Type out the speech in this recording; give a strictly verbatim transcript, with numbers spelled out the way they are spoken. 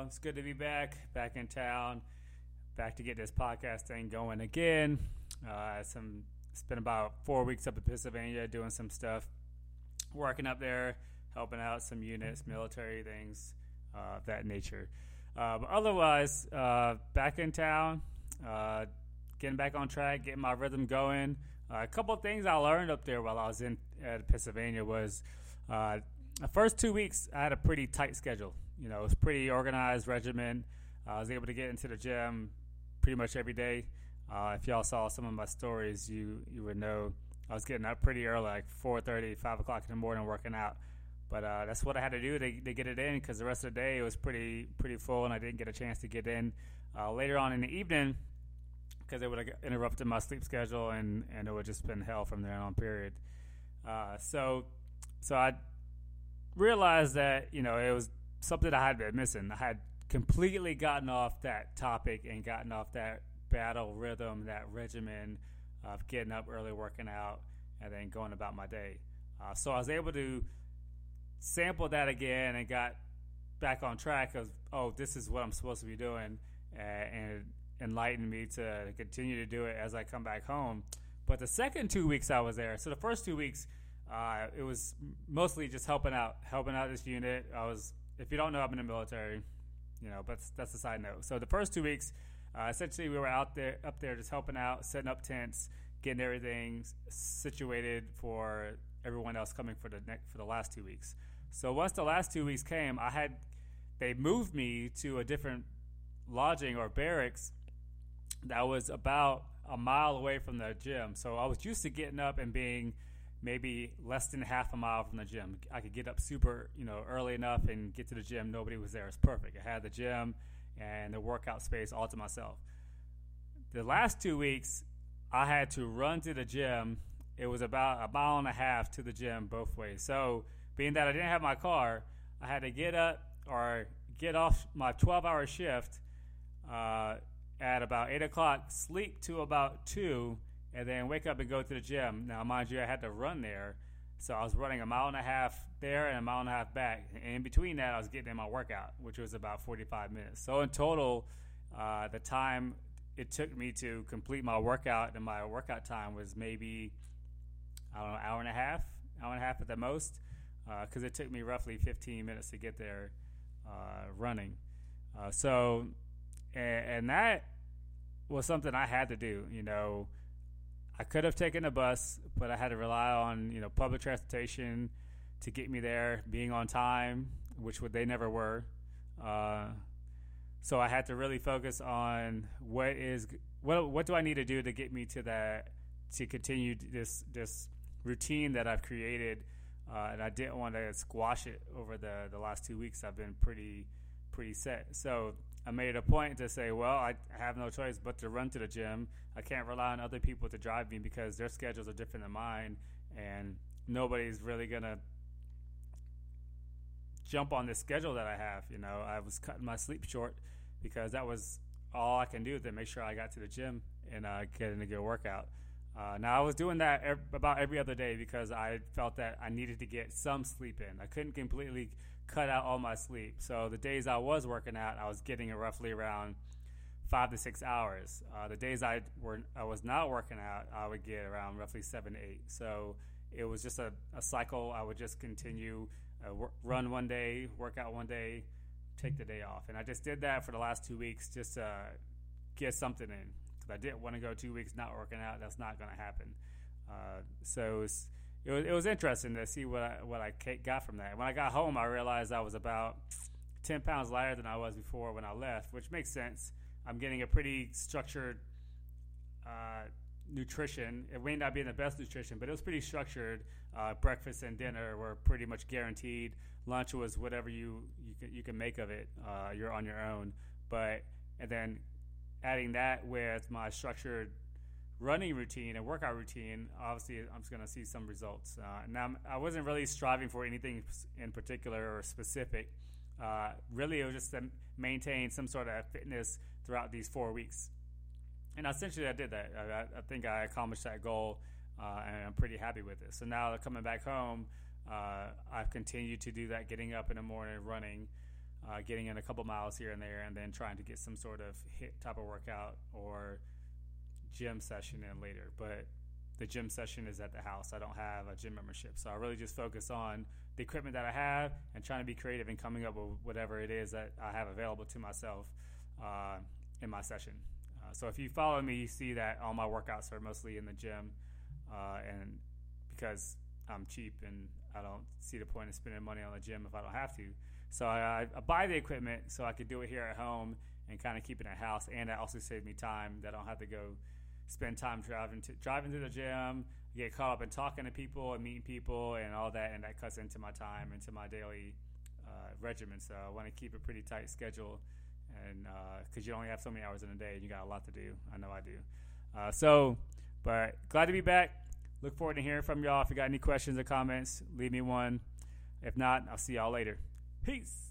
y'all. It's good to be back, back in town, back to get this podcast thing going again. Uh, some it's been about four weeks up in Pennsylvania doing some stuff, working up there, helping out some units, military things uh, of that nature. Uh, but otherwise, uh, back in town, uh, getting back on track, getting my rhythm going. Uh, a couple of things I learned up there while I was in uh, Pennsylvania was uh, the first two weeks I had a pretty tight schedule. You know, it was pretty organized regimen. I was able to get into the gym pretty much every day. Uh, if y'all saw some of my stories, you you would know I was getting up pretty early, like four thirty, five o'clock in the morning, working out. But uh, that's what I had to do to, to get it in, because the rest of the day it was pretty pretty full, and I didn't get a chance to get in uh, later on in the evening, because it would have interrupted my sleep schedule, and, and it would just been hell from there on period. Uh, so so I realized that, you know, it was something I had been missing. I had completely gotten off that topic and gotten off that battle rhythm, that regimen of getting up early, working out, and then going about my day. Uh, so I was able to sample that again and got back on track of, oh, this is what I'm supposed to be doing, and it enlightened me to continue to do it as I come back home. But the second two weeks I was there, so the first two weeks, uh, it was mostly just helping out, helping out this unit. I was, if you don't know, I'm in the military, you know, but that's a side note. So the first two weeks, uh, essentially we were out there, up there just helping out, setting up tents, getting everything situated for everyone else coming for the next, for the last two weeks. So once the last two weeks came, I had they moved me to a different lodging or barracks that was about a mile away from the gym. So I was used to getting up and being maybe less than half a mile from the gym. I could get up super, you know, early enough and get to the gym. Nobody was there. It's perfect. I had the gym and the workout space all to myself. The last two weeks, I had to run to the gym. It was about a mile and a half to the gym both ways. So being that I didn't have my car, I had to get up or get off my twelve-hour shift uh, at about eight o'clock, sleep to about two, and then wake up and go to the gym. Now, mind you, I had to run there. So I was running a mile and a half there and a mile and a half back. And in between that, I was getting in my workout, which was about forty-five minutes. So in total, uh, the time it took me to complete my workout and my workout time was maybe – I don't know, hour and a half, hour and a half at the most, because uh, it took me roughly fifteen minutes to get there uh, running. Uh, so, and, and that was something I had to do. You know, I could have taken a bus, but I had to rely on, you know, public transportation to get me there, being on time, which would, they never were. Uh, so I had to really focus on what is, what, what do I need to do to get me to that, to continue this, this, routine that I've created, uh, and I didn't want to squash it over the, the last two weeks. I've been pretty pretty set. So I made a point to say, well, I have no choice but to run to the gym. I can't rely on other people to drive me because their schedules are different than mine, and nobody's really going to jump on this schedule that I have. You know, I was cutting my sleep short because that was all I can do to make sure I got to the gym and uh, getting a good workout. Uh, now, I was doing that every, about every other day because I felt that I needed to get some sleep in. I couldn't completely cut out all my sleep. So the days I was working out, I was getting it roughly around five to six hours. Uh, the days I were I was not working out, I would get around roughly seven to eight. So it was just a, a cycle. I would just continue, uh, wor- run one day, work out one day, take the day off. And I just did that for the last two weeks just to get something in. I didn't want to go two weeks not working out. That's not going to happen. Uh, so it was, it was it was interesting to see what I, what I got from that. When I got home, I realized I was about ten pounds lighter than I was before when I left, which makes sense. I'm getting a pretty structured uh, nutrition. It may not be the best nutrition, but it was pretty structured. Uh, breakfast and dinner were pretty much guaranteed. Lunch was whatever you you can, you can make of it. Uh, you're on your own. But and then adding that with my structured running routine and workout routine, obviously I'm just going to see some results. Uh, now, I wasn't really striving for anything in particular or specific. Uh, really, it was just to maintain some sort of fitness throughout these four weeks. And essentially, I did that. I, I think I accomplished that goal, uh, and I'm pretty happy with it. So now coming back home, uh, I've continued to do that, getting up in the morning, running. uh, getting in a couple miles here and there, and then trying to get some sort of hit type of workout or gym session in later. But the gym session is at the house. I don't have a gym membership. So I really just focus on the equipment that I have and trying to be creative and coming up with whatever it is that I have available to myself uh, in my session. Uh, so if you follow me, you see that all my workouts are mostly in the gym, uh, and because I'm cheap and I don't see the point of spending money on the gym if I don't have to. So I, I buy the equipment so I could do it here at home and kind of keep it in the house. And that also saved me time that I don't have to go spend time driving to driving to the gym, get caught up in talking to people and meeting people and all that, and that cuts into my time, into my daily uh, regimen. So I want to keep a pretty tight schedule, and because uh, you only have so many hours in a day, and you got a lot to do. I know I do. Uh, so, but glad to be back. Look forward to hearing from y'all. If you got any questions or comments, leave me one. If not, I'll see y'all later. Peace.